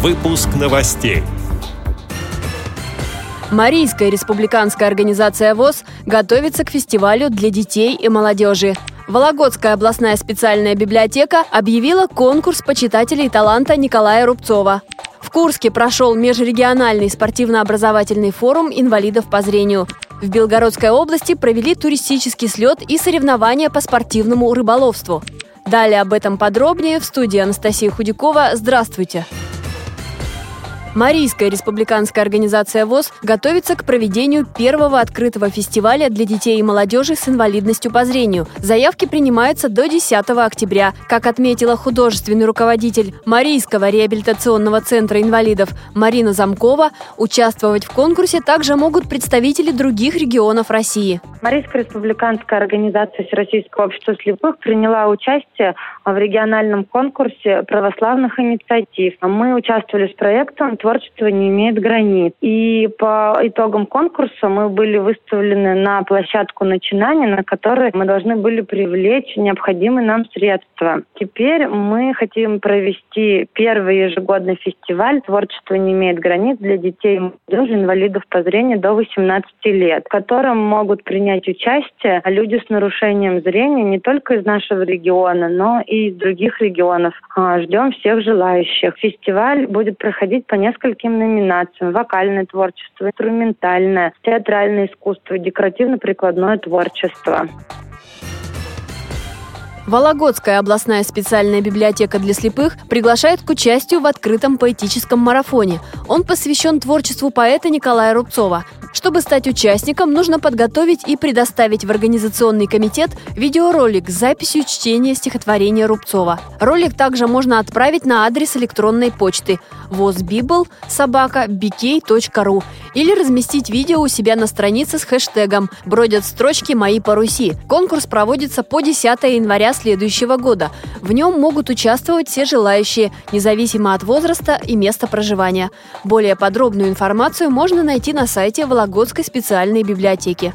Выпуск новостей. Марийская республиканская организация ВОС готовится к фестивалю для детей и молодежи. Вологодская областная специальная библиотека объявила конкурс почитателей таланта Николая Рубцова. В Курске прошел межрегиональный спортивно-образовательный форум инвалидов по зрению. В Белгородской области провели туристический слет и соревнования по спортивному рыболовству. Далее об этом подробнее в студии Анастасия Худякова. Здравствуйте! Марийская республиканская организация ВОС готовится к проведению первого открытого фестиваля для детей и молодежи с инвалидностью по зрению. Заявки принимаются до 10 октября. Как отметила художественный руководитель Марийского реабилитационного центра инвалидов Марина Замкова, участвовать в конкурсе также могут представители других регионов России. Марийская республиканская организация Всероссийского общества слепых приняла участие в региональном конкурсе православных инициатив. Мы участвовали с проектом «Творчество не имеет границ». И по итогам конкурса мы были выставлены на площадку начинаний, на которой мы должны были привлечь необходимые нам средства. Теперь мы хотим провести первый ежегодный фестиваль «Творчество не имеет границ» для детей и молодежи, инвалидов по зрению до 18 лет, в котором могут принять участие люди с нарушением зрения не только из нашего региона, но и из других регионов. Ждем всех желающих. Фестиваль будет проходить по нескольким номинациям: вокальное творчество, инструментальное, театральное искусство, декоративно-прикладное творчество. Вологодская областная специальная библиотека для слепых приглашает к участию в открытом поэтическом марафоне. Он посвящен творчеству поэта Николая Рубцова. Чтобы стать участником, нужно подготовить и предоставить в организационный комитет видеоролик с записью чтения стихотворения Рубцова. Ролик также можно отправить на адрес электронной почты vosbible@bk.ru или разместить видео у себя на странице с хэштегом «Бродят строчки мои по Руси». Конкурс проводится по 10 января следующего года. В нем могут участвовать все желающие, независимо от возраста и места проживания. Более подробную информацию можно найти на сайте Вологодской специальной библиотеки.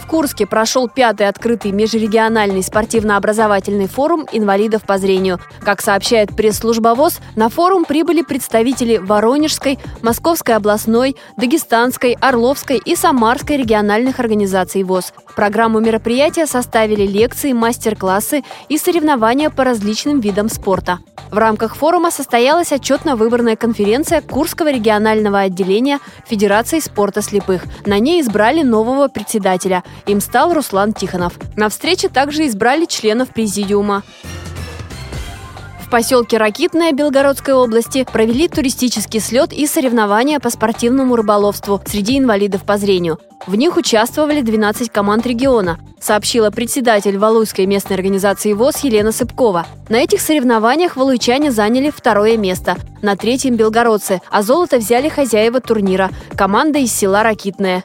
В Курске прошел 5-й открытый межрегиональный спортивно-образовательный форум инвалидов по зрению. Как сообщает пресс-служба ВОС, на форум прибыли представители Воронежской, Московской областной, Дагестанской, Орловской и Самарской региональных организаций ВОС. Программу мероприятия составили лекции, мастер-классы и соревнования по различным видам спорта. В рамках форума состоялась отчетно-выборная конференция Курского регионального отделения Федерации спорта слепых. На ней избрали нового председателя. Им стал Руслан Тихонов. На встрече также избрали членов президиума. В поселке Ракитное Белгородской области провели туристический слет и соревнования по спортивному рыболовству среди инвалидов по зрению. В них участвовали 12 команд региона, сообщила председатель Валуйской местной организации ВОС Елена Сыпкова. На этих соревнованиях валуйчане заняли 2-е место, на 3-м белгородцы, а золото взяли хозяева турнира – команда из села Ракитное.